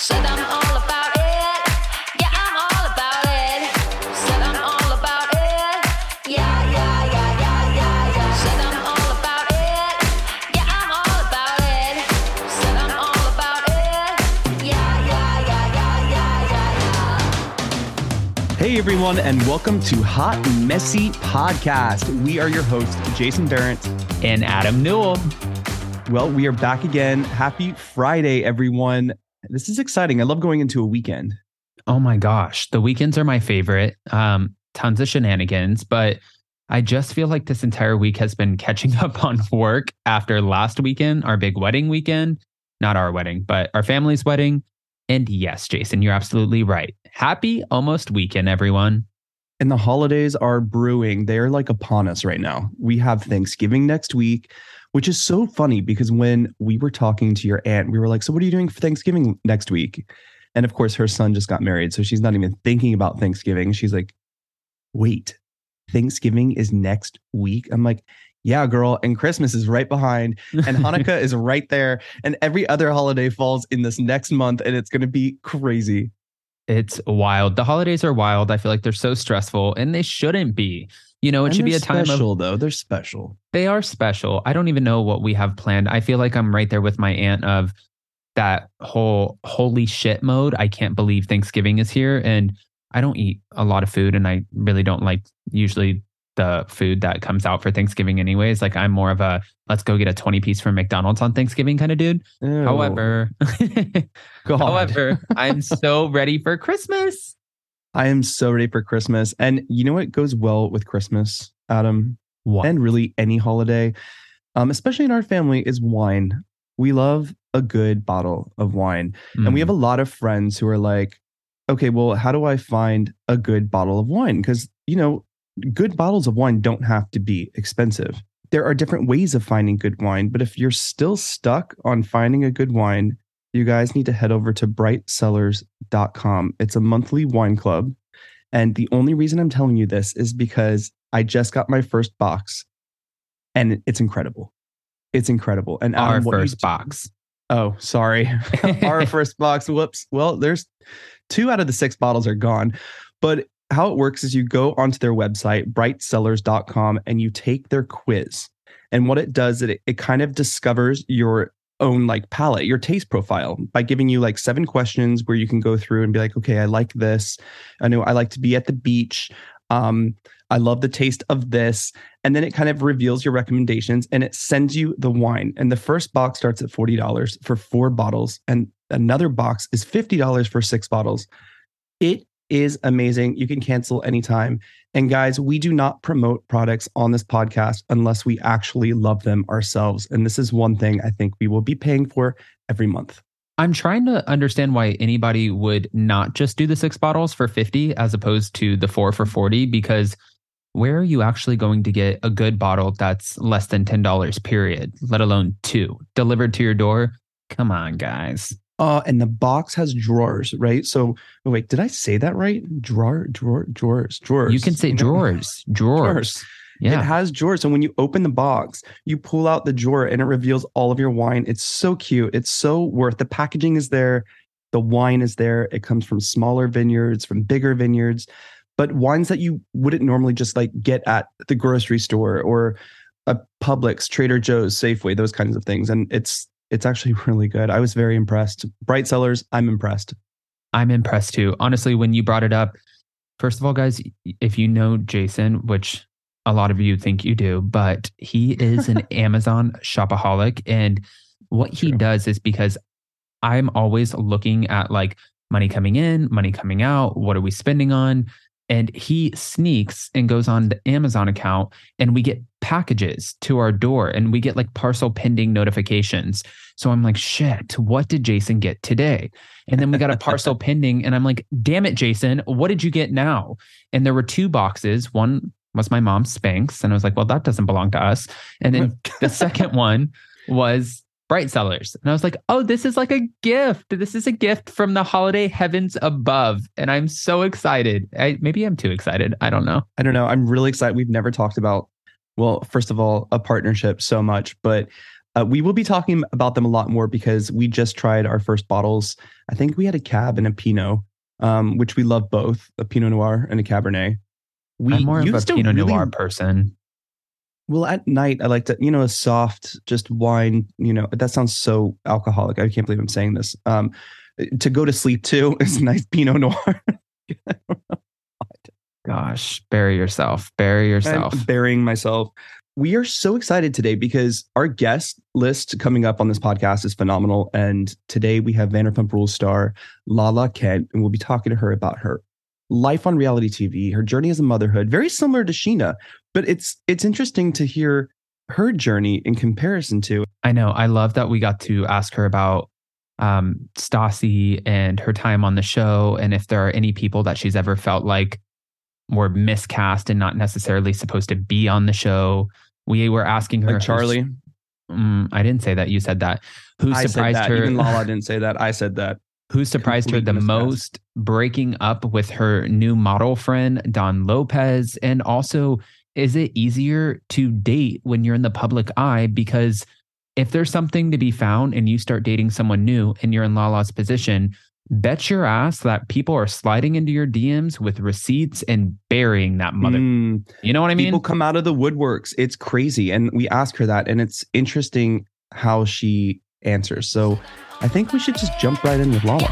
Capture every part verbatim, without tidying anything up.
Said I'm all about it. Yeah, I'm all about it. Said I'm all about it. Yeah, yeah, yeah, yeah, yeah, yeah. Said I'm all about it. Yeah, I'm all about it. Said I'm all about it. Yeah, yeah, yeah, yeah, yeah, yeah, yeah. Hey everyone, and welcome to Hot Messy Podcast. We are your hosts, Jason Durrant and Adam Newell. Well, we are back again. Happy Friday, everyone. This is exciting. I love going into a weekend. Oh my gosh. The weekends are my favorite. Um, tons of shenanigans, but I just feel like this entire week has been catching up on work after last weekend, our big wedding weekend, not our wedding, but our family's wedding. And yes, Jason, you're absolutely right. Happy almost weekend, everyone. And the holidays are brewing. They're like upon us right now. We have Thanksgiving next week. Which is so funny because when we were talking to your aunt, we were like, so what are you doing for Thanksgiving next week? And of course, her son just got married. So she's not even thinking about Thanksgiving. She's like, wait, Thanksgiving is next week? I'm like, yeah, girl. And Christmas is right behind. And Hanukkah is right there. And every other holiday falls in this next month. And it's going to be crazy. It's wild. The holidays are wild. I feel like they're so stressful and they shouldn't be. You know, it and should be a time special, of though. They're special. They are special. I don't even know what we have planned. I feel like I'm right there with my aunt of that whole holy shit mode. I can't believe Thanksgiving is here. And I don't eat a lot of food. And I really don't like usually the food that comes out for Thanksgiving anyways. Like I'm more of a let's go get a twenty piece from McDonald's on Thanksgiving kind of dude. Ew. However, however, I'm so ready for Christmas. I am so ready for Christmas. And you know what goes well with Christmas, Adam? What? And really any holiday, um, especially in our family, is wine. We love a good bottle of wine. Mm. And we have a lot of friends who are like, okay, well, how do I find a good bottle of wine? Because, you know, good bottles of wine don't have to be expensive. There are different ways of finding good wine. But if you're still stuck on finding a good wine, you guys need to head over to bright cellars dot com. It's a monthly wine club. And the only reason I'm telling you this is because I just got my first box and it's incredible. It's incredible. And Adam, our first box. Oh, sorry. Our first box. Whoops. Well, there's two out of the six bottles are gone. But how it works is you go onto their website, bright cellars dot com, and you take their quiz. And what it does, it, it kind of discovers your own like palette, your taste profile, by giving you like seven questions where you can go through and be like, okay, I like this. I know I like to be at the beach. Um, I love the taste of this. And then it kind of reveals your recommendations and it sends you the wine. And the first box starts at forty dollars for four bottles. And another box is fifty dollars for six bottles. It is amazing. You can cancel anytime. And guys, we do not promote products on this podcast unless we actually love them ourselves. And this is one thing I think we will be paying for every month. I'm trying to understand why anybody would not just do the six bottles for fifty as opposed to the four for forty, because where are you actually going to get a good bottle that's less than ten dollars period, let alone two delivered to your door? Come on, guys. Uh, and the box has drawers, right? So, oh wait, did I say that right? Drawer, drawer, drawers, drawers. You can say you know? drawers, drawers, drawers. Yeah. It has drawers. So when you open the box, you pull out the drawer and it reveals all of your wine. It's so cute. It's so worth. The packaging is there. The wine is there. It comes from smaller vineyards, from bigger vineyards, but wines that you wouldn't normally just like get at the grocery store or a Publix, Trader Joe's, Safeway, those kinds of things. And it's It's actually really good. I was very impressed. Bright Cellars, I'm impressed. I'm impressed too. Honestly, when you brought it up, first of all, guys, if you know Jason, which a lot of you think you do, but he is an Amazon shopaholic. And what True. He does is, because I'm always looking at like money coming in, money coming out, what are we spending on? And he sneaks and goes on the Amazon account and we get packages to our door and we get like parcel pending notifications. So I'm like, shit, what did Jason get today? And then we got a parcel pending and I'm like, damn it, Jason, what did you get now? And there were two boxes. One was my mom's Spanx. And I was like, well, that doesn't belong to us. And then the second one was Bright Cellars. And I was like, oh, this is like a gift. This is a gift from the holiday heavens above. And I'm so excited. I, maybe I'm too excited. I don't know. I don't know. I'm really excited. We've never talked about, well, first of all, a partnership so much, but Uh, we will be talking about them a lot more because we just tried our first bottles. I think we had a Cab and a Pinot, um, which we love both, a Pinot Noir and a Cabernet. We I'm more of a Pinot really, Noir person. Well, at night, I like to, you know, a soft, just wine, you know, that sounds so alcoholic. I can't believe I'm saying this. Um, to go to sleep to is a nice Pinot Noir. Gosh, bury yourself, bury yourself. I'm burying myself. We are so excited today because our guest list coming up on this podcast is phenomenal. And today we have Vanderpump Rules star Lala Kent, and we'll be talking to her about her life on reality T V, her journey as a motherhood, very similar to Scheana, but it's it's interesting to hear her journey in comparison to. I know. I love that we got to ask her about um, Stassi and her time on the show, and if there are any people that she's ever felt like were miscast and not necessarily supposed to be on the show. We were asking her, like Charlie. Mm, I didn't say that. You said that. Who I surprised said that. her? Even Lala didn't say that. I said that. Who surprised Complete her the miscast. most? Breaking up with her new model friend, Don Lopez. And also, is it easier to date when you're in the public eye? Because if there's something to be found and you start dating someone new and you're in Lala's position, bet your ass that people are sliding into your D Ms with receipts and burying that mother. Mm, you know what I mean? People come out of the woodworks. It's crazy. And we ask her that, and it's interesting how she answers. So I think we should just jump right in with Lala.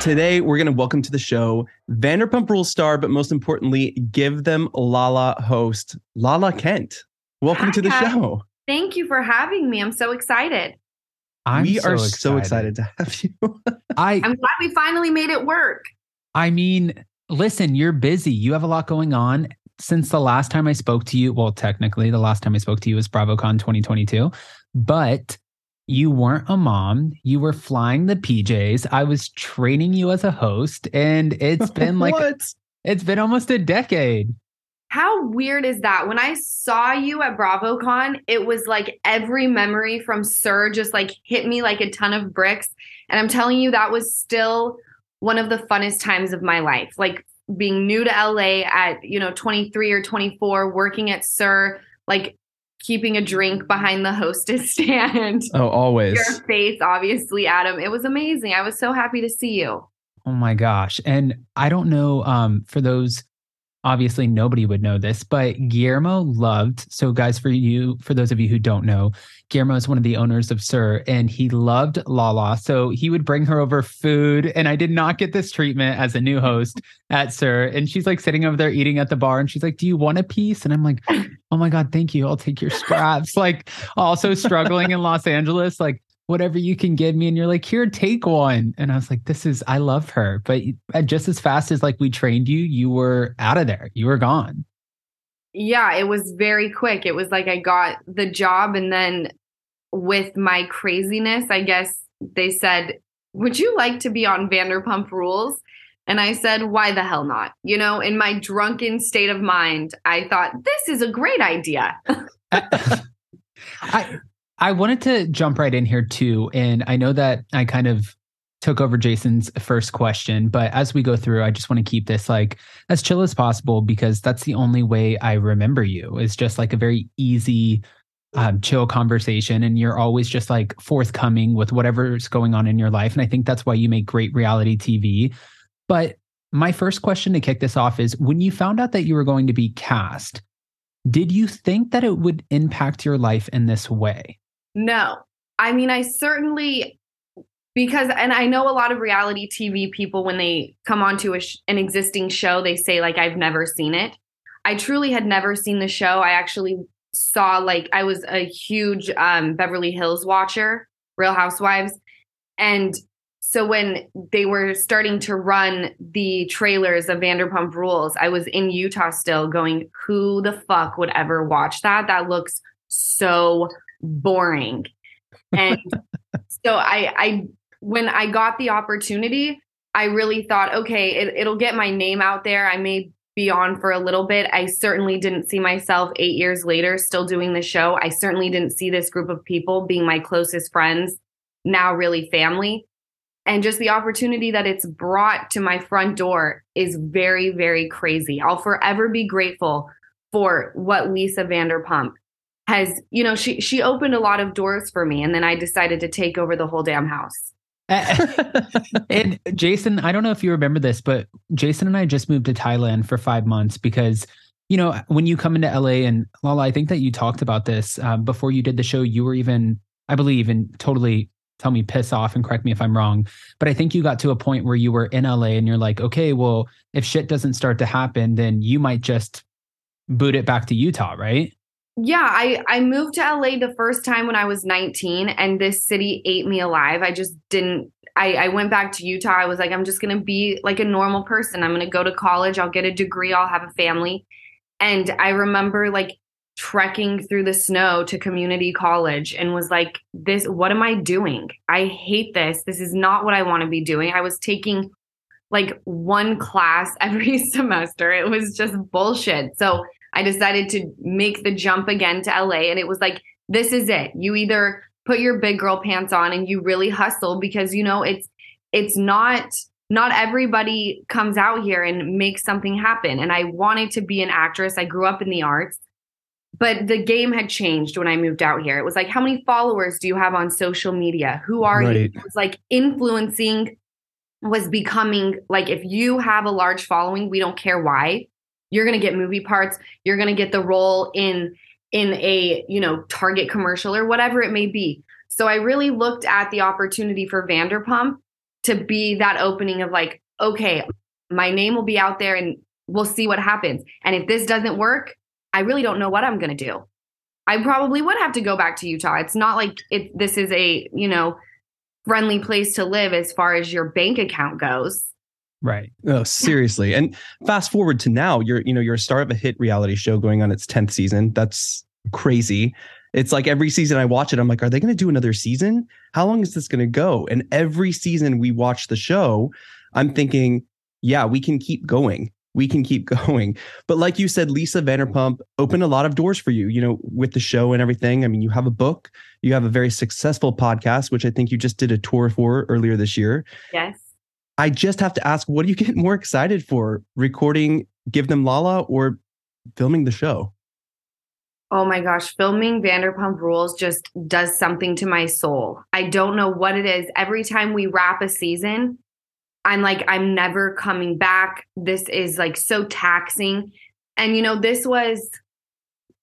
Today, we're going to welcome to the show Vanderpump Rules star, but most importantly, Give Them Lala host, Lala Kent. Welcome Hi, to the guys. show. Thank you for having me. I'm so excited. I'm we so are excited. so excited to have you. I, I'm glad we finally made it work. I mean, listen, you're busy. You have a lot going on. Since the last time I spoke to you, well, technically, the last time I spoke to you was BravoCon twenty twenty-two, but... you weren't a mom. You were flying the P Js. I was training you as a host, and it's been like it's been almost a decade. How weird is that? When I saw you at BravoCon, it was like every memory from Sur just like hit me like a ton of bricks. And I'm telling you, that was still one of the funnest times of my life. Like being new to L A at, you know, twenty-three or twenty-four, working at Sur, like keeping a drink behind the hostess stand. Oh, always. Your face, obviously, Adam. It was amazing. I was so happy to see you. Oh my gosh. And I don't know, um, for those, obviously nobody would know this, but Guillermo loved, so guys, for you, for those of you who don't know, Guillermo is one of the owners of Sur, and he loved Lala. So he would bring her over food, and I did not get this treatment as a new host at Sur. And she's like sitting over there eating at the bar, and she's like, do you want a piece? And I'm like, oh my God, thank you. I'll take your scraps. Like also struggling in Los Angeles, like whatever you can give me. And you're like, here, take one. And I was like, this is, I love her. But just as fast as like we trained you, you were out of there. You were gone. Yeah, it was very quick. It was like I got the job. And then with my craziness, I guess they said, would you like to be on Vanderpump Rules? And I said, why the hell not? You know, in my drunken state of mind, I thought, this is a great idea. I I wanted to jump right in here too. And I know that I kind of took over Jason's first question, but as we go through, I just want to keep this like as chill as possible, because that's the only way I remember you is just like a very easy, um, chill conversation. And you're always just like forthcoming with whatever's going on in your life. And I think that's why you make great reality T V. But my first question to kick this off is, when you found out that you were going to be cast, did you think that it would impact your life in this way? No, I mean, I certainly, because, and I know a lot of reality T V people, when they come onto a sh- an existing show, they say like, I've never seen it. I truly had never seen the show. I actually saw, like, I was a huge um, Beverly Hills watcher, Real Housewives. And so when they were starting to run the trailers of Vanderpump Rules, I was in Utah still going, who the fuck would ever watch that? That looks so boring. And so I, I, when I got the opportunity, I really thought, okay, it, it'll get my name out there. I may be on for a little bit. I certainly didn't see myself eight years later still doing the show. I certainly didn't see this group of people being my closest friends, now really family. And just the opportunity that it's brought to my front door is very, very crazy. I'll forever be grateful for what Lisa Vanderpump has, you know, she she opened a lot of doors for me. And then I decided to take over the whole damn house. And Jason, I don't know if you remember this, but Jason and I just moved to Thailand for five months because, you know, when you come into L A, and Lala, I think that you talked about this um, before you did the show, you were even, I believe, and totally tell me piss off and correct me if I'm wrong, but I think you got to a point where you were in L A and you're like, okay, well, if shit doesn't start to happen, then you might just boot it back to Utah, right? Yeah, I, I moved to L A the first time when I was nineteen, and this city ate me alive. I just didn't, I, I went back to Utah. I was like, I'm just going to be like a normal person. I'm going to go to college. I'll get a degree. I'll have a family. And I remember like trekking through the snow to community college and was like, this, what am I doing? I hate this. This is not what I want to be doing. I was taking like one class every semester. It was just bullshit. So I decided to make the jump again to L A, and it was like, this is it. You either put your big girl pants on and you really hustle, because, you know, it's it's not not everybody comes out here and makes something happen. And I wanted to be an actress. I grew up in the arts, but the game had changed when I moved out here. It was like, how many followers do you have on social media? Who are right. you? It was like influencing was becoming like, if you have a large following, we don't care why. You're going to get movie parts. You're going to get the role in in a, you know, Target commercial or whatever it may be. So I really looked at the opportunity for Vanderpump to be that opening of like, okay, my name will be out there and we'll see what happens. And if this doesn't work, I really don't know what I'm going to do. I probably would have to go back to Utah. It's not like it, this is a, you know, friendly place to live as far as your bank account goes. Right. Oh, seriously. And fast forward to now, you're, you know, you're a star of a hit reality show going on its tenth season. That's crazy. It's like every season I watch it, I'm like, are they going to do another season? How long is this going to go? And every season we watch the show, I'm thinking, yeah, we can keep going. We can keep going. But like you said, Lisa Vanderpump opened a lot of doors for you, you know, with the show and everything. I mean, you have a book, you have a very successful podcast, which I think you just did a tour for earlier this year. Yes. I just have to ask, what do you get more excited for? Recording Give Them Lala or filming the show? Oh my gosh, filming Vanderpump Rules just does something to my soul. I don't know what it is. Every time we wrap a season, I'm like, I'm never coming back. This is like so taxing. And you know, this was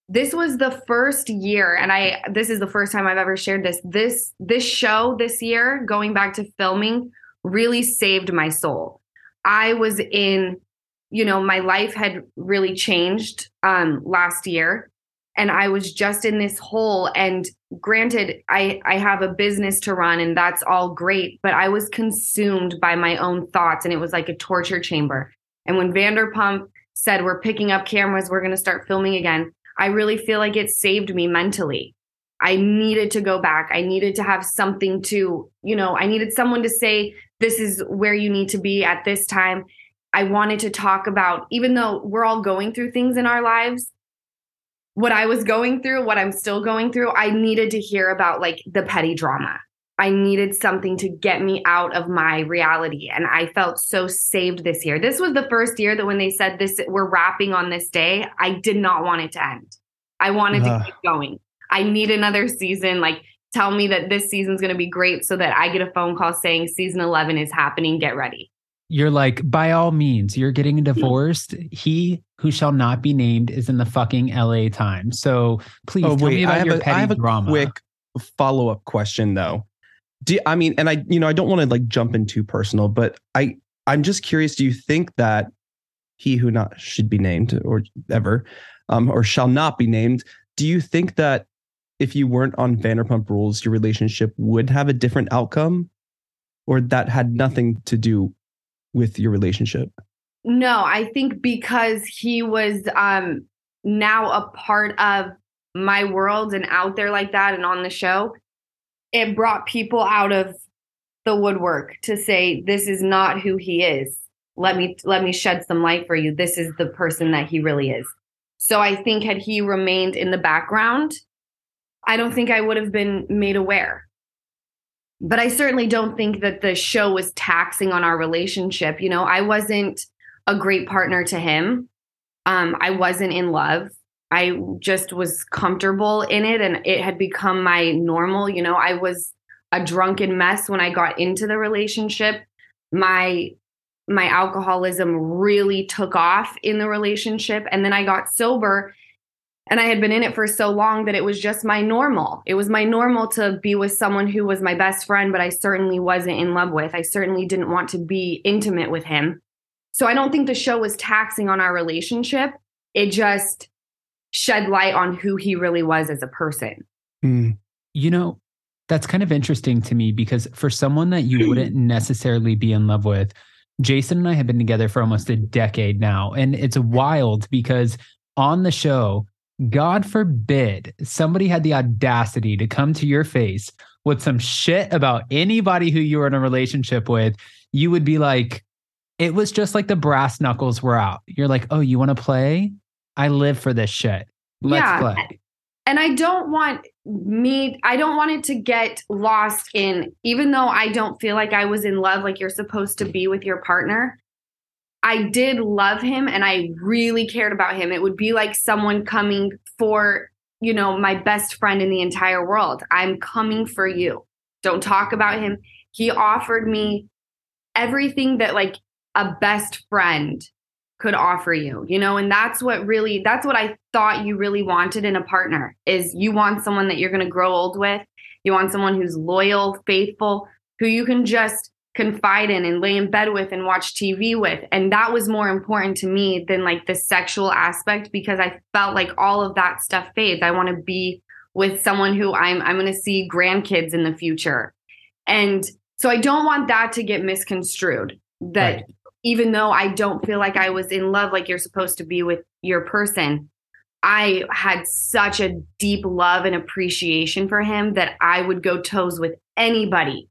this was the first year, and I this is the first time I've ever shared this. This this show this year, going back to filming, really saved my soul. I was in, you know, my life had really changed um, last year, and I was just in this hole. And granted, I, I have a business to run, and that's all great, but I was consumed by my own thoughts, and it was like a torture chamber. And when Vanderpump said, we're picking up cameras, we're going to start filming again, I really feel like it saved me mentally. I needed to go back. I needed to have something to, you know, I needed someone to say, this is where you need to be at this time. I wanted to talk about, even though we're all going through things in our lives, what I was going through, what I'm still going through, I needed to hear about like the petty drama. I needed something to get me out of my reality. And I felt so saved this year. This was the first year that when they said this, we're wrapping on this day, I did not want it to end. I wanted uh. to keep going. I need another season. Like, tell me that this season's going to be great so that I get a phone call saying season eleven is happening. Get ready. You're like, by all means, you're getting divorced. He who shall not be named is in the fucking L A Times. So please oh, tell wait, me about I have your a, petty I have a drama. Quick follow-up question though. Do, I mean, and I, you know, I don't want to like jump in too personal, but I, I'm just curious. Do you think that he who not should be named or ever, um, or shall not be named, do you think that if you weren't on Vanderpump Rules, your relationship would have a different outcome, or that had nothing to do with your relationship? No, I think because he was um, now a part of my world and out there like that and on the show, it brought people out of the woodwork to say, this is not who he is. Let me, let me shed some light for you. This is the person that he really is. So I think had he remained in the background, I don't think I would have been made aware. But I certainly don't think that the show was taxing on our relationship. You know, I wasn't a great partner to him. Um, I wasn't in love. I just was comfortable in it, and it had become my normal. You know, I was a drunken mess when I got into the relationship. My my alcoholism really took off in the relationship, and then I got sober. And I had been in it for so long that it was just my normal. It was my normal to be with someone who was my best friend, but I certainly wasn't in love with. I certainly didn't want to be intimate with him. So I don't think the show was taxing on our relationship. It just shed light on who he really was as a person. Mm. You know, that's kind of interesting to me, because for someone that you wouldn't necessarily be in love with, Jason and I have been together for almost a decade now. And it's wild because on the show, God forbid somebody had the audacity to come to your face with some shit about anybody who you were in a relationship with, you would be like, it was just like the brass knuckles were out. You're like, oh, you want to play? I live for this shit. Let's yeah. play. And I don't want me, I don't want it to get lost in, even though I don't feel like I was in love, like you're supposed to be with your partner. I did love him and I really cared about him. It would be like someone coming for, you know, my best friend in the entire world. I'm coming for you. Don't talk about him. He offered me everything that like a best friend could offer you, you know, and that's what really, that's what I thought you really wanted in a partner is you want someone that you're going to grow old with. You want someone who's loyal, faithful, who you can just confide in and lay in bed with and watch T V with. And that was more important to me than like the sexual aspect, because I felt like all of that stuff fades. I want to be with someone who I'm I'm going to see grandkids in the future. And so I don't want that to get misconstrued that right. even though I don't feel like I was in love, like you're supposed to be with your person, I had such a deep love and appreciation for him that I would go toes with anybody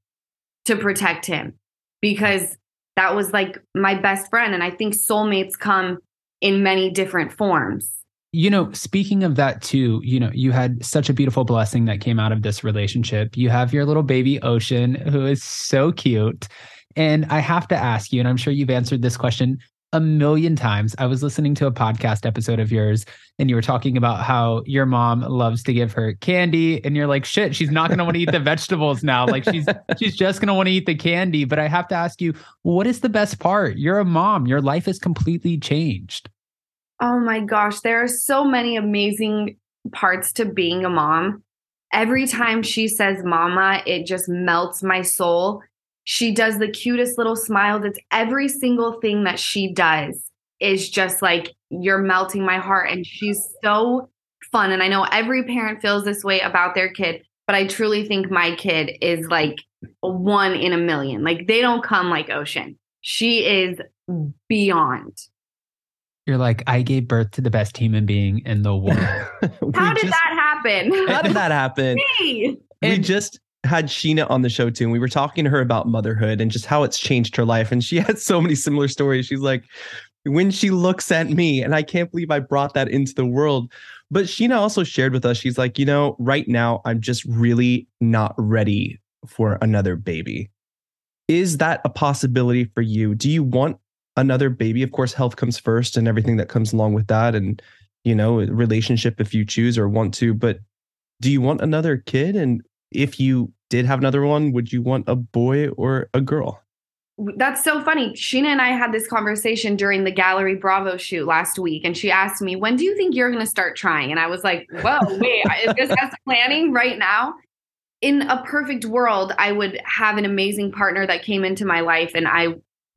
to protect him, because that was like my best friend. And I think soulmates come in many different forms. You know, speaking of that too, you know, you had such a beautiful blessing that came out of this relationship. You have your little baby Ocean, who is so cute. And I have to ask you, and I'm sure you've answered this question a million times. I was listening to a podcast episode of yours and you were talking about how your mom loves to give her candy and you're like, shit, she's not going to want to eat the vegetables now. Like she's, she's just going to want to eat the candy. But I have to ask you, what is the best part? You're a mom. Your life is completely changed. Oh my gosh. There are so many amazing parts to being a mom. Every time she says mama, it just melts my soul. She does the cutest little smile. That's every single thing that she does is just like, you're melting my heart. And she's so fun. And I know every parent feels this way about their kid, but I truly think my kid is like one in a million. Like they don't come like Ocean. She is beyond. You're like, I gave birth to the best human being in the world. How did just, that happen? How did that happen? Me. We and, just... had Scheana on the show too, and we were talking to her about motherhood and just how it's changed her life, and she had so many similar stories. She's like, when she looks at me, and I can't believe I brought that into the world. But Scheana also shared with us, she's like, you know, right now I'm just really not ready for another baby. Is that a possibility for you? Do you want another baby? Of course, health comes first and everything that comes along with that, and you know, relationship if you choose or want to, but do you want another kid? And if you did have another one, would you want a boy or a girl? That's so funny. Scheana and I had this conversation during the Gallery Bravo shoot last week, and she asked me, when do you think you're going to start trying? And I was like, whoa, wait, is this us planning right now? In a perfect world, I would have an amazing partner that came into my life and I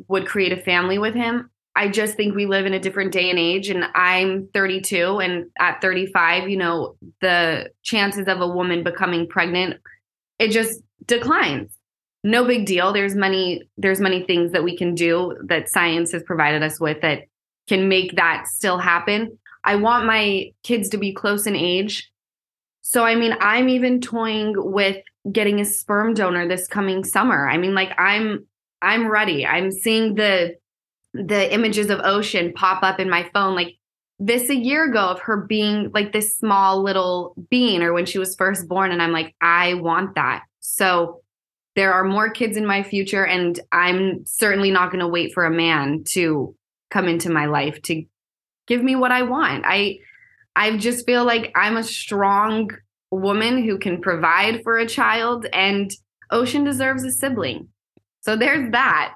would create a family with him. I just think we live in a different day and age, and I'm thirty-two, and at thirty-five, you know, the chances of a woman becoming pregnant, it just declines. No big deal. There's many, there's many things that we can do that science has provided us with that can make that still happen. I want my kids to be close in age. So, I mean, I'm even toying with getting a sperm donor this coming summer. I mean, like I'm, I'm ready. I'm seeing the the images of Ocean pop up in my phone, like this a year ago of her being like this small little bean or when she was first born. And I'm like, I want that. So There are more kids in my future, and I'm certainly not going to wait for a man to come into my life to give me what I want. I I just feel like I'm a strong woman who can provide for a child, and Ocean deserves a sibling. So there's that.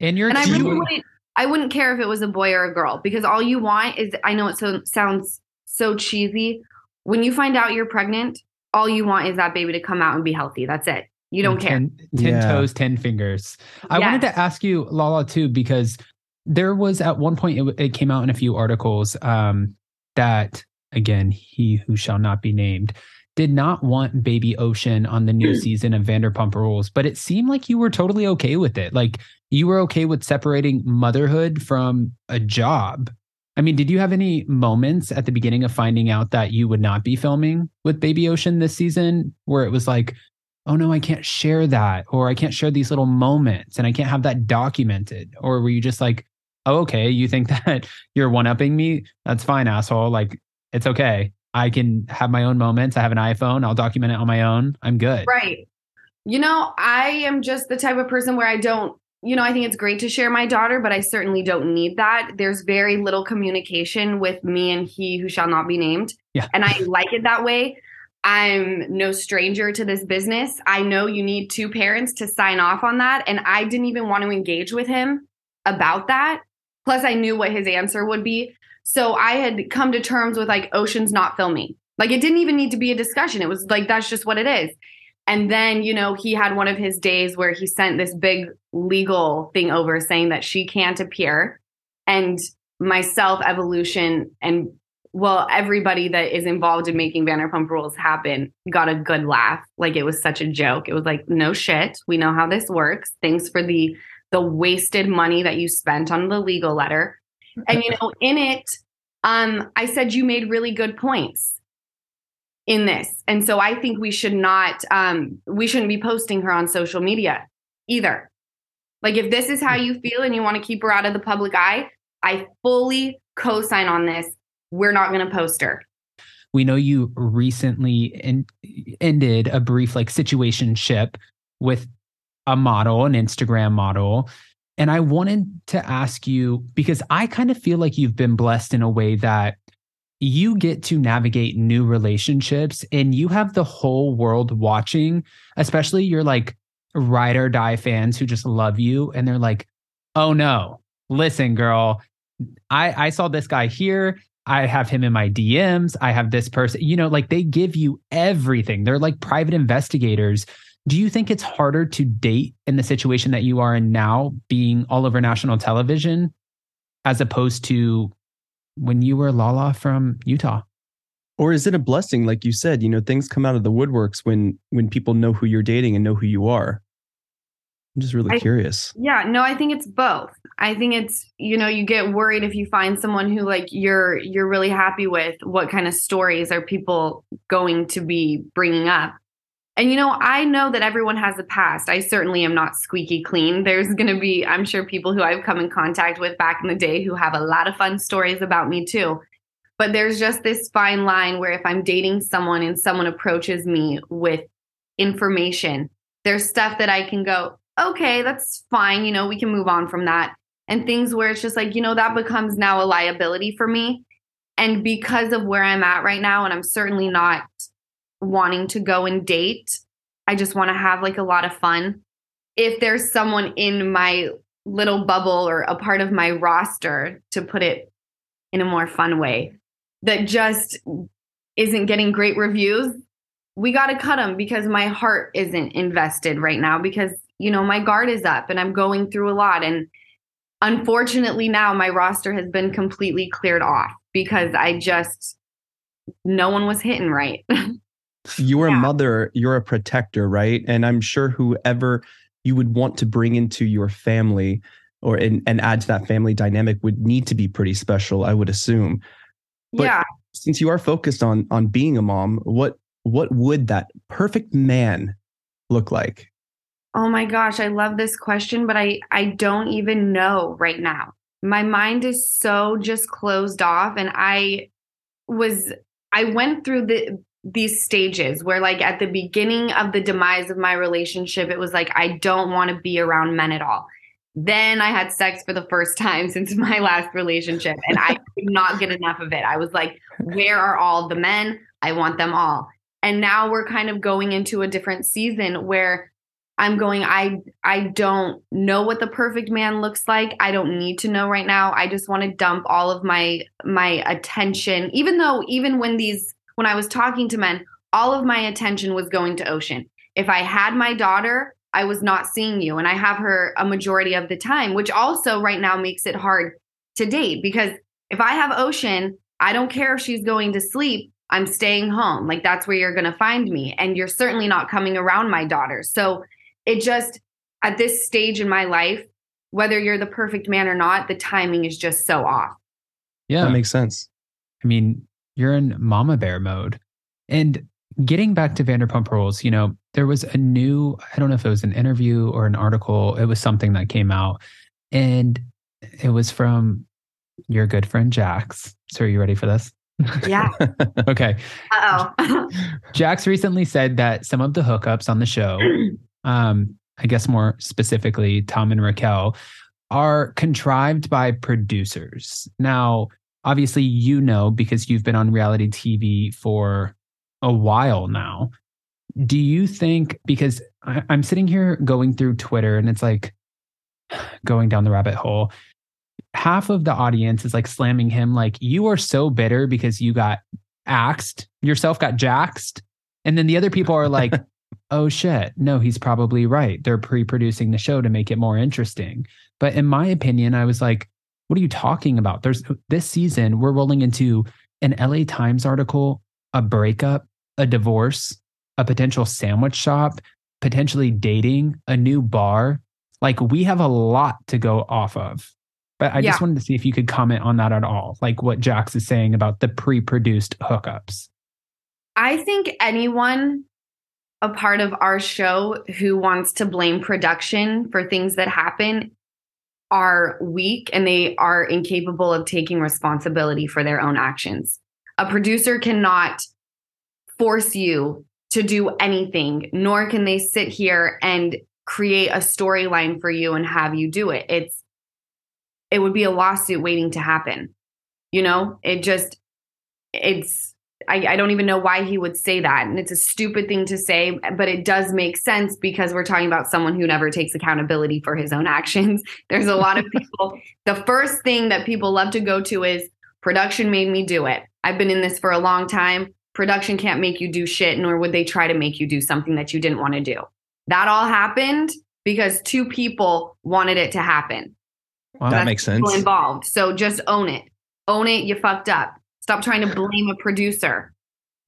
And you're and I, really wouldn't, I wouldn't care if it was a boy or a girl, because all you want is, I know it so, sounds so cheesy. When you find out you're pregnant, all you want is that baby to come out and be healthy. That's it. You don't ten, care. ten yeah. toes, ten fingers. I yes. wanted to ask you, Lala, too, because there was at one point, it, it came out in a few articles um, that, again, he who shall not be named did not want baby Ocean on the new season of Vanderpump Rules, but it seemed like you were totally okay with it. Like you were okay with separating motherhood from a job. I mean, did you have any moments at the beginning of finding out that you would not be filming with baby Ocean this season where it was like, oh no, I can't share that, or I can't share these little moments and I can't have that documented? Or were you just like, oh, okay, you think that you're one-upping me? That's fine, asshole. Like, it's okay. I can have my own moments. I have an iPhone. I'll document it on my own. I'm good. Right. You know, I am just the type of person where I don't, you know, I think it's great to share my daughter, but I certainly don't need that. There's very little communication with me and he who shall not be named. Yeah. And I like it that way. I'm no stranger to this business. I know you need two parents to sign off on that. And I didn't even want to engage with him about that. Plus, I knew what his answer would be. So I had come to terms with like, Ocean's not filming. Like it didn't even need to be a discussion. It was like, that's just what it is. And then, you know, he had one of his days where he sent this big legal thing over saying that she can't appear. And myself, Evolution, and well, everybody that is involved in making Vanderpump Rules happen got a good laugh. Like it was such a joke. It was like, no shit. We know how this works. Thanks for the the wasted money that you spent on the legal letter. And, you know, in it, um, I said you made really good points in this. And so I think we should not, um, we shouldn't be posting her on social media either. Like if this is how you feel and you want to keep her out of the public eye, I fully co-sign on this. We're not going to post her. We know you recently en- ended a brief like situationship with a model, an Instagram model. And I wanted to ask you, because I kind of feel like you've been blessed in a way that you get to navigate new relationships and you have the whole world watching, especially your like ride or die fans who just love you. And they're like, oh no, listen, girl, I, I saw this guy here. I have him in my D Ms. I have this person, you know, like they give you everything. They're like private investigators. Do you think it's harder to date in the situation that you are in now, being all over national television, as opposed to when you were Lala from Utah? Or is it a blessing? Like you said, you know, things come out of the woodworks when when people know who you're dating and know who you are. I'm just really I, curious. Yeah, no, I think it's both. I think it's, you know, you get worried if you find someone who like you're you're really happy with. What kind of stories are people going to be bringing up? And, you know, I know that everyone has a past. I certainly am not squeaky clean. There's going to be, I'm sure, people who I've come in contact with back in the day who have a lot of fun stories about me, too. But there's just this fine line where if I'm dating someone and someone approaches me with information, there's stuff that I can go, OK, that's fine. You know, we can move on from that. And things where it's just like, you know, that becomes now a liability for me. And because of where I'm at right now, and I'm certainly not wanting to go and date, I just want to have like a lot of fun. If there's someone in my little bubble or a part of my roster, to put it in a more fun way, that just isn't getting great reviews, we got to cut them, because my heart isn't invested right now, because, you know, my guard is up and I'm going through a lot. And unfortunately now my roster has been completely cleared off because I just, no one was hitting right. You're yeah. a mother, you're a protector, right? And I'm sure whoever you would want to bring into your family or in, and add to that family dynamic would need to be pretty special, I would assume. But yeah. since you are focused on on being a mom, what what would that perfect man look like? Oh my gosh, I love this question, but I, I don't even know right now. My mind is so just closed off, and I was I went through the these stages where, like, at the beginning of the demise of my relationship, it was like, I don't want to be around men at all. Then I had sex for the first time since my last relationship, and I could not get enough of it. I was like, where are all the men? I want them all. And now we're kind of going into a different season where I'm going, I I don't know what the perfect man looks like. I don't need to know right now. I just want to dump all of my my attention, even though even when these when I was talking to men, all of my attention was going to Ocean. If I had my daughter, I was not seeing you. And I have her a majority of the time, which also right now makes it hard to date, because if I have Ocean, I don't care if she's going to sleep. I'm staying home. Like, that's where you're going to find me. And you're certainly not coming around my daughter. So it just, at this stage in my life, whether you're the perfect man or not, the timing is just so off. Yeah, that makes sense. I mean, you're in mama bear mode. And getting back to Vanderpump Rules, you know, there was a new, I don't know if it was an interview or an article. It was something that came out, and it was from your good friend, Jax. So are you ready for this? Yeah. Okay. Uh-oh. Jax recently said that some of the hookups on the show, um, I guess more specifically Tom and Raquel, are contrived by producers. Now, obviously, you know, because you've been on reality T V for a while now. Do you think, because I, I'm sitting here going through Twitter and it's like going down the rabbit hole, half of the audience is like slamming him, like, you are so bitter because you got axed, yourself got jaxed. And then the other people are like, oh shit, no, he's probably right. They're pre-producing the show to make it more interesting. But in my opinion, I was like, what are you talking about? There's this season, we're rolling into an L A Times article, a breakup, a divorce, a potential sandwich shop, potentially dating, a new bar. Like, we have a lot to go off of. But I yeah. just wanted to see if you could comment on that at all, like what Jax is saying about the pre-produced hookups. I think anyone a part of our show who wants to blame production for things that happen are weak, and they are incapable of taking responsibility for their own actions. A producer cannot force you to do anything, nor can they sit here and create a storyline for you and have you do it. It's It would be a lawsuit waiting to happen. You know, it just, it's, I, I don't even know why he would say that. And it's a stupid thing to say, but it does make sense because we're talking about someone who never takes accountability for his own actions. There's a lot of people. The first thing that people love to go to is production made me do it. I've been in this for a long time. Production can't make you do shit, nor would they try to make you do something that you didn't want to do. That all happened because two people wanted it to happen. Well, that makes sense. Involved. So just own it. Own it. You fucked up. Stop trying to blame a producer.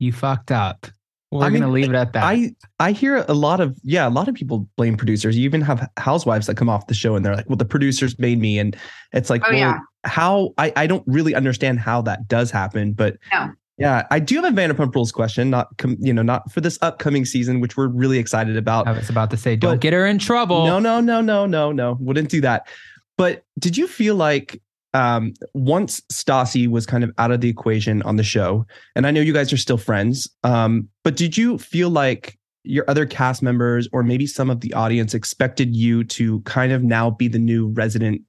You fucked up. We're I mean, gonna leave it at that. I, I hear a lot of yeah, a lot of people blame producers. You even have housewives that come off the show and they're like, well, the producers made me. And it's like, oh, well, yeah. how I, I don't really understand how that does happen, but no. Yeah, I do have a Vanderpump Rules question, not com- you know, not for this upcoming season, which we're really excited about. I was about to say, don't but, get her in trouble. No, no, no, no, no, no. Wouldn't do that. But did you feel like um, once Stassi was kind of out of the equation on the show, and I know you guys are still friends, um, but did you feel like your other cast members or maybe some of the audience expected you to kind of now be the new resident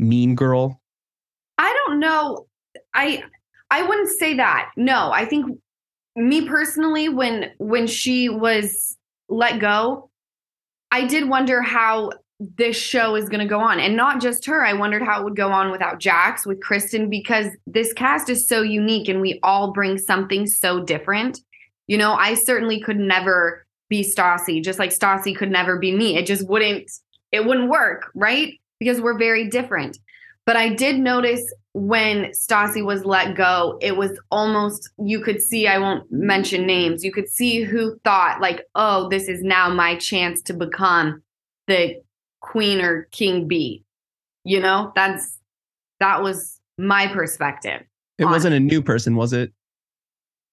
mean girl? I don't know. I I wouldn't say that. No, I think me personally, when when she was let go, I did wonder how this show is going to go on, and not just her. I wondered how it would go on without Jax, with Kristen, because this cast is so unique and we all bring something so different. You know, I certainly could never be Stassi, just like Stassi could never be me. It just wouldn't, it wouldn't work, right? Because we're very different. But I did notice when Stassi was let go, it was almost, you could see, I won't mention names, you could see who thought like, oh, this is now my chance to become the Queen or King B, you know, that's, that was my perspective. It wasn't it. a new person, was it?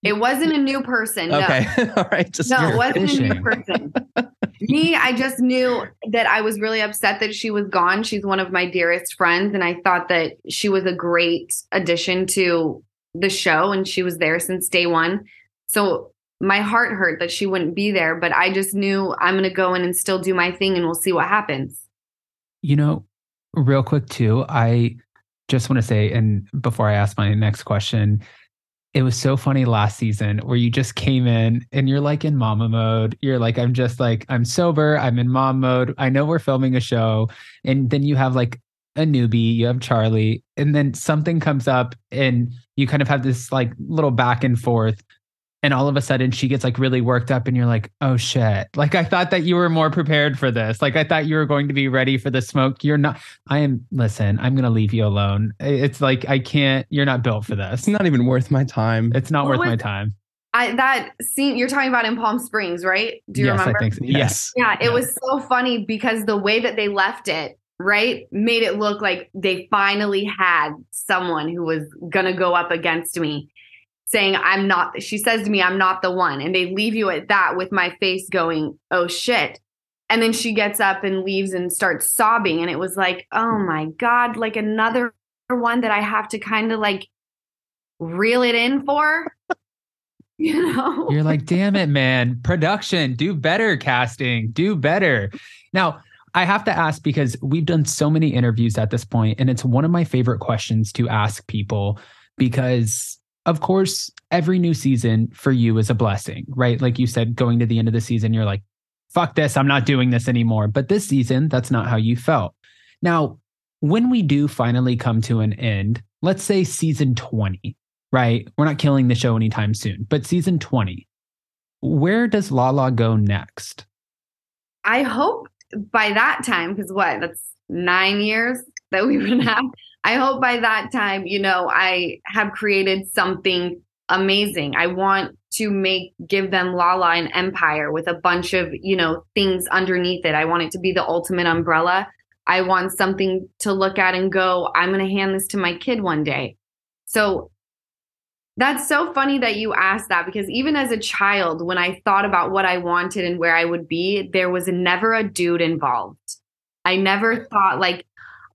It wasn't a new person. No. Okay. All right. Just no, it wasn't finishing. a new person. Me, I just knew that I was really upset that she was gone. She's one of my dearest friends, and I thought that she was a great addition to the show, and she was there since day one. So my heart hurt that she wouldn't be there, but I just knew I'm going to go in and still do my thing and we'll see what happens. You know, real quick too, I just want to say, and before I ask my next question, it was so funny last season where you just came in and you're like in mama mode. You're like, I'm just like, I'm sober. I'm in mom mode. I know we're filming a show. And then you have like a newbie, you have Charlie, and then something comes up and you kind of have this like little back and forth. And all of a sudden she gets like really worked up and you're like, oh shit. Like, I thought that you were more prepared for this. Like, I thought you were going to be ready for the smoke. You're not. I am. Listen, I'm going to leave you alone. It's like, I can't, you're not built for this. It's not even worth my time. It's not what worth was, my time. I, that scene you're talking about in Palm Springs, right? Do you yes, remember? I think so. Yes. Yeah. It yes. was so funny because the way that they left it, right, made it look like they finally had someone who was going to go up against me. Saying I'm not, she says to me, I'm not the one. And they leave you at that with my face going, oh shit. And then she gets up and leaves and starts sobbing. And it was like, oh my God, like another one that I have to kind of like reel it in for, you know? You're like, damn it, man. Production, do better casting, do better. Now, I have to ask, because we've done so many interviews at this point, and it's one of my favorite questions to ask people because, of course, every new season for you is a blessing, right? Like you said, going to the end of the season, you're like, fuck this, I'm not doing this anymore. But this season, that's not how you felt. Now, when we do finally come to an end, let's say season twenty, right? We're not killing the show anytime soon, but season twenty, where does Lala go next? I hope by that time, because what, that's nine years that we've been at. I hope by that time, you know, I have created something amazing. I want to make, give them Lala an empire with a bunch of, you know, things underneath it. I want it to be the ultimate umbrella. I want something to look at and go, I'm going to hand this to my kid one day. So that's so funny that you asked that, because even as a child, when I thought about what I wanted and where I would be, there was never a dude involved. I never thought like,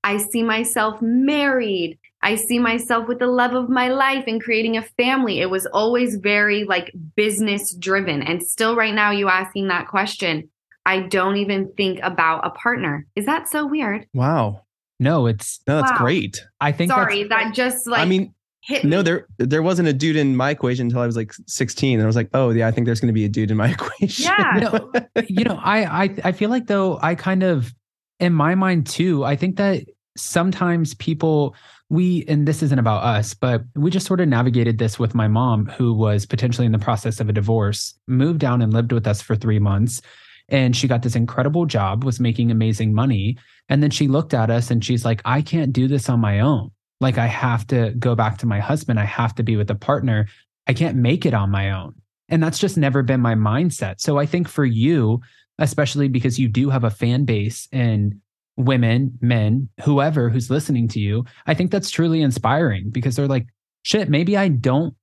I see myself married. I see myself with the love of my life and creating a family. It was always very like business driven. And still right now, you asking that question, I don't even think about a partner. Is that so weird? Wow. No, it's no, that's wow. great. I think Sorry, that just like I mean, hit me. No, there there wasn't a dude in my equation until I was like sixteen. And I was like, oh yeah, I think there's going to be a dude in my equation. Yeah. no, you know, I, I I feel like though, I kind of, in my mind too, I think that sometimes people, we, and this isn't about us, but we just sort of navigated this with my mom, who was potentially in the process of a divorce, moved down and lived with us for three months. And she got this incredible job, was making amazing money. And then she looked at us and she's like, I can't do this on my own. Like, I have to go back to my husband. I have to be with a partner. I can't make it on my own. And that's just never been my mindset. So I think for you, especially because you do have a fan base and women, men, whoever who's listening to you, I think that's truly inspiring, because they're like, shit, maybe I don't,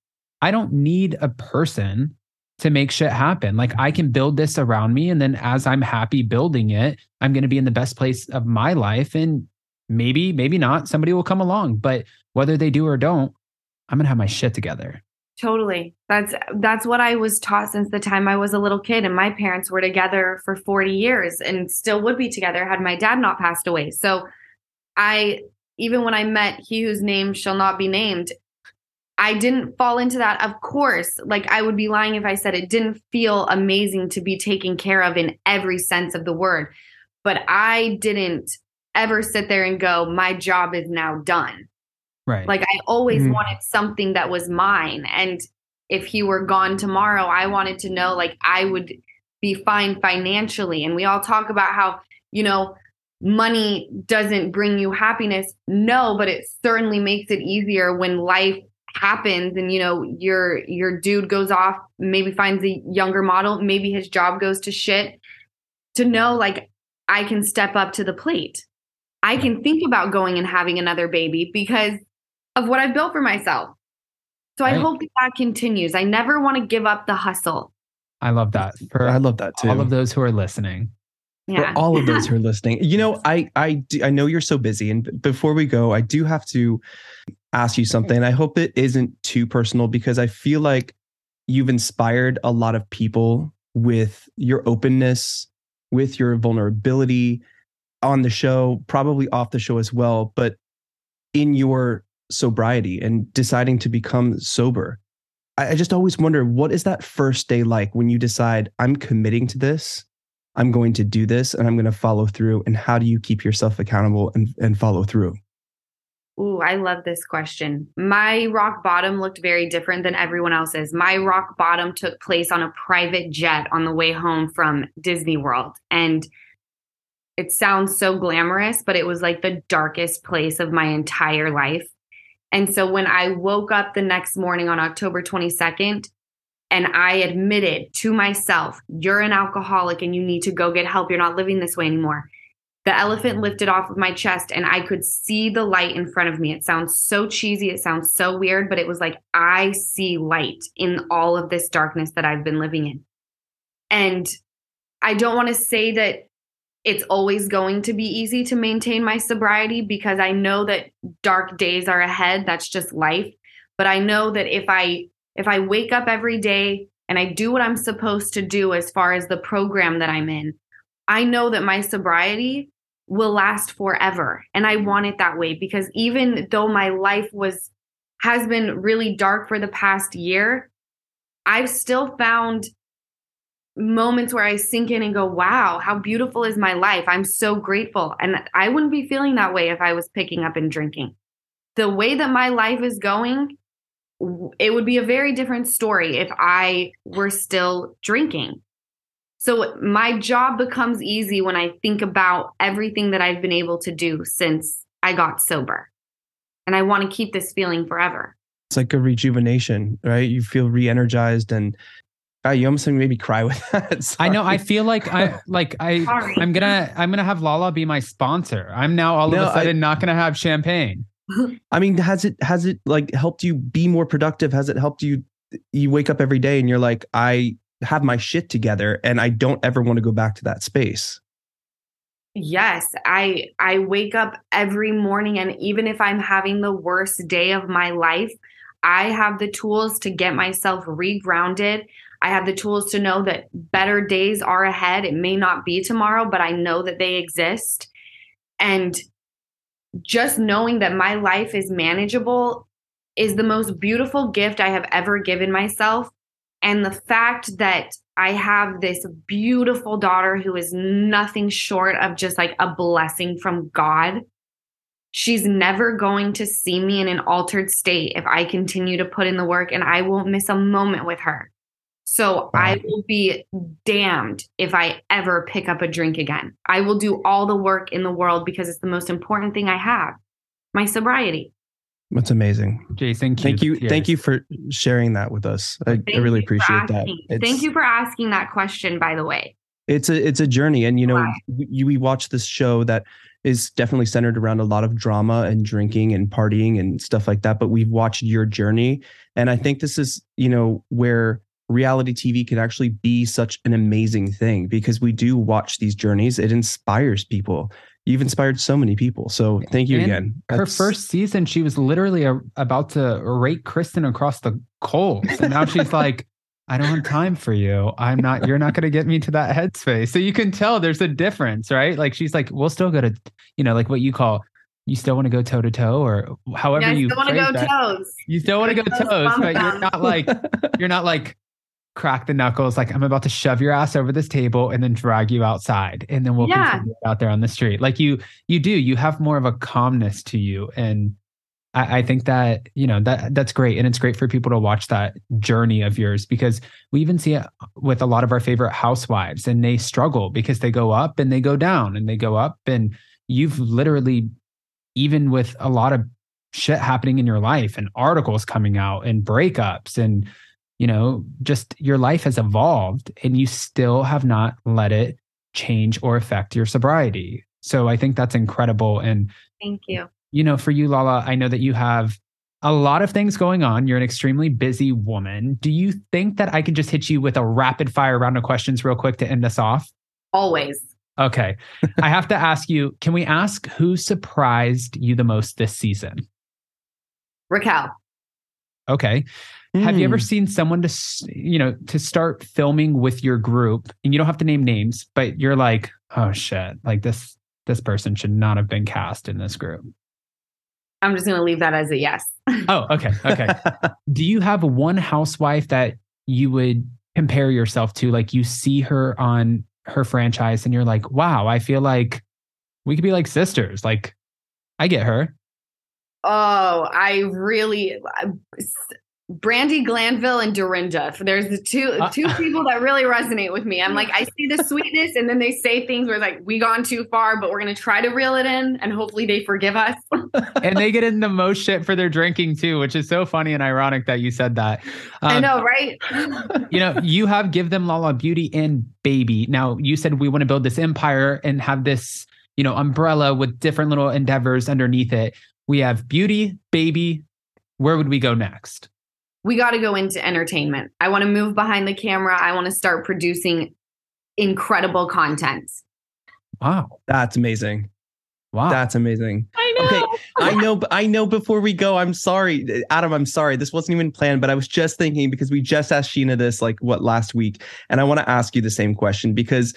I don't need a person to make shit happen. Like, I can build this around me. And then as I'm happy building it, I'm going to be in the best place of my life. And maybe, maybe not, somebody will come along, but whether they do or don't, I'm going to have my shit together. Totally. That's, that's what I was taught since the time I was a little kid. And my parents were together for forty years and still would be together had my dad not passed away. So I, even when I met he whose name shall not be named, I didn't fall into that. Of course, like, I would be lying if I said it didn't feel amazing to be taken care of in every sense of the word. But I didn't ever sit there and go, my job is now done. Right. Like, I always mm-hmm. wanted something that was mine. And if he were gone tomorrow, I wanted to know, like, I would be fine financially. And we all talk about how, you know, money doesn't bring you happiness. No, but it certainly makes it easier when life happens and, you know, your, your dude goes off, maybe finds a younger model, maybe his job goes to shit, to know, like, I can step up to the plate. I can think about going and having another baby because of what I've built for myself. So I right. hope that, that continues. I never want to give up the hustle. I love that. For I love that too. All of those who are listening. Yeah. For all of those who are listening. You know, I I do, I know you're so busy, and before we go, I do have to ask you something. I hope it isn't too personal, because I feel like you've inspired a lot of people with your openness, with your vulnerability on the show, probably off the show as well, but in your sobriety and deciding to become sober. I just always wonder, what is that first day like when you decide, I'm committing to this, I'm going to do this, and I'm going to follow through? And how do you keep yourself accountable and, and follow through? Ooh, I love this question. My rock bottom looked very different than everyone else's. My rock bottom took place on a private jet on the way home from Disney World. And it sounds so glamorous, but it was like the darkest place of my entire life. And so when I woke up the next morning on October twenty-second and I admitted to myself, you're an alcoholic and you need to go get help, you're not living this way anymore, the elephant lifted off of my chest and I could see the light in front of me. It sounds so cheesy. It sounds so weird, but it was like, I see light in all of this darkness that I've been living in. And I don't want to say that it's always going to be easy to maintain my sobriety, because I know that dark days are ahead. That's just life. But I know that if I if I wake up every day and I do what I'm supposed to do as far as the program that I'm in, I know that my sobriety will last forever. And I want it that way, because even though my life was has been really dark for the past year, I've still found moments where I sink in and go, wow, how beautiful is my life? I'm so grateful. And I wouldn't be feeling that way if I was picking up and drinking. The way that my life is going, it would be a very different story if I were still drinking. So my job becomes easy when I think about everything that I've been able to do since I got sober. And I want to keep this feeling forever. It's like a rejuvenation, right? You feel re-energized, and God, you almost made me cry with that. Sorry. I know. I feel like I like I Sorry. I'm gonna I'm gonna have Lala be my sponsor. I'm now all no, of a sudden I, not gonna have champagne. I mean, has it has it like helped you be more productive? Has it helped you? You wake up every day and you're like, I have my shit together, and I don't ever want to go back to that space. Yes, I I wake up every morning, and even if I'm having the worst day of my life, I have the tools to get myself regrounded. I have the tools to know that better days are ahead. It may not be tomorrow, but I know that they exist. And just knowing that my life is manageable is the most beautiful gift I have ever given myself. And the fact that I have this beautiful daughter who is nothing short of just like a blessing from God. She's never going to see me in an altered state if I continue to put in the work, and I won't miss a moment with her. So I will be damned if I ever pick up a drink again. I will do all the work in the world, because it's the most important thing I have, my sobriety. That's amazing. Jason, thank you. Tears. Thank you for sharing that with us. I, I really appreciate that. Thank you for asking that question, by the way. It's a, it's a journey. And, you know, wow. we, we watch this show that is definitely centered around a lot of drama and drinking and partying and stuff like that. But we've watched your journey. And I think this is, you know, where reality T V can actually be such an amazing thing, because we do watch these journeys. It inspires people. You've inspired so many people. So thank you and again. Her That's... first season, she was literally a, about to rake Kristen across the coals. And now she's like, I don't have time for you. I'm not, you're not going to get me to that headspace. So you can tell there's a difference, right? Like she's like, we'll still go to, you know, like what you call, you still want to go toe to toe, or however yeah, you, still go that, toes. you still want to go toes. You still want to go toes, but down. you're not like, you're not like, crack the knuckles, like I'm about to shove your ass over this table and then drag you outside, and then we'll yeah. continue out there on the street. Like you, you do, you have more of a calmness to you, and I, I think that you know that that's great, and it's great for people to watch that journey of yours, because we even see it with a lot of our favorite housewives, and they struggle because they go up and they go down and they go up, and you've literally, even with a lot of shit happening in your life and articles coming out and breakups and. You know, just your life has evolved, and you still have not let it change or affect your sobriety. So I think that's incredible. And thank you. You know, for you, Lala, I know that you have a lot of things going on. You're an extremely busy woman. Do you think that I could just hit you with a rapid fire round of questions real quick to end us off? Always. Okay. I have to ask you, can we ask who surprised you the most this season? Raquel. Okay. Mm. Have you ever seen someone to, you know, to start filming with your group, and you don't have to name names, but you're like, oh shit, like this, this person should not have been cast in this group? I'm just going to leave that as a yes. Oh, okay. Okay. Do you have one housewife that you would compare yourself to? Like you see her on her franchise and you're like, wow, I feel like we could be like sisters. Like I get her. Oh, I really... Brandy Glanville and Dorinda. There's the two uh, two people that really resonate with me. I'm like, I see the sweetness, and then they say things where like, we gone too far, but we're going to try to reel it in, and hopefully they forgive us. And they get in the most shit for their drinking too, which is so funny and ironic that you said that. Um, I know, right? You know, you have Give Them Lala Beauty and Baby. Now, you said we want to build this empire and have this, you know, umbrella with different little endeavors underneath it. We have beauty, baby. Where would we go next? We got to go into entertainment. I want to move behind the camera. I want to start producing incredible content. Wow. That's amazing. Wow. That's amazing. I know. Okay, I know. I know before we go, I'm sorry, Adam, I'm sorry. This wasn't even planned, but I was just thinking because we just asked Scheana this like what last week. And I want to ask you the same question because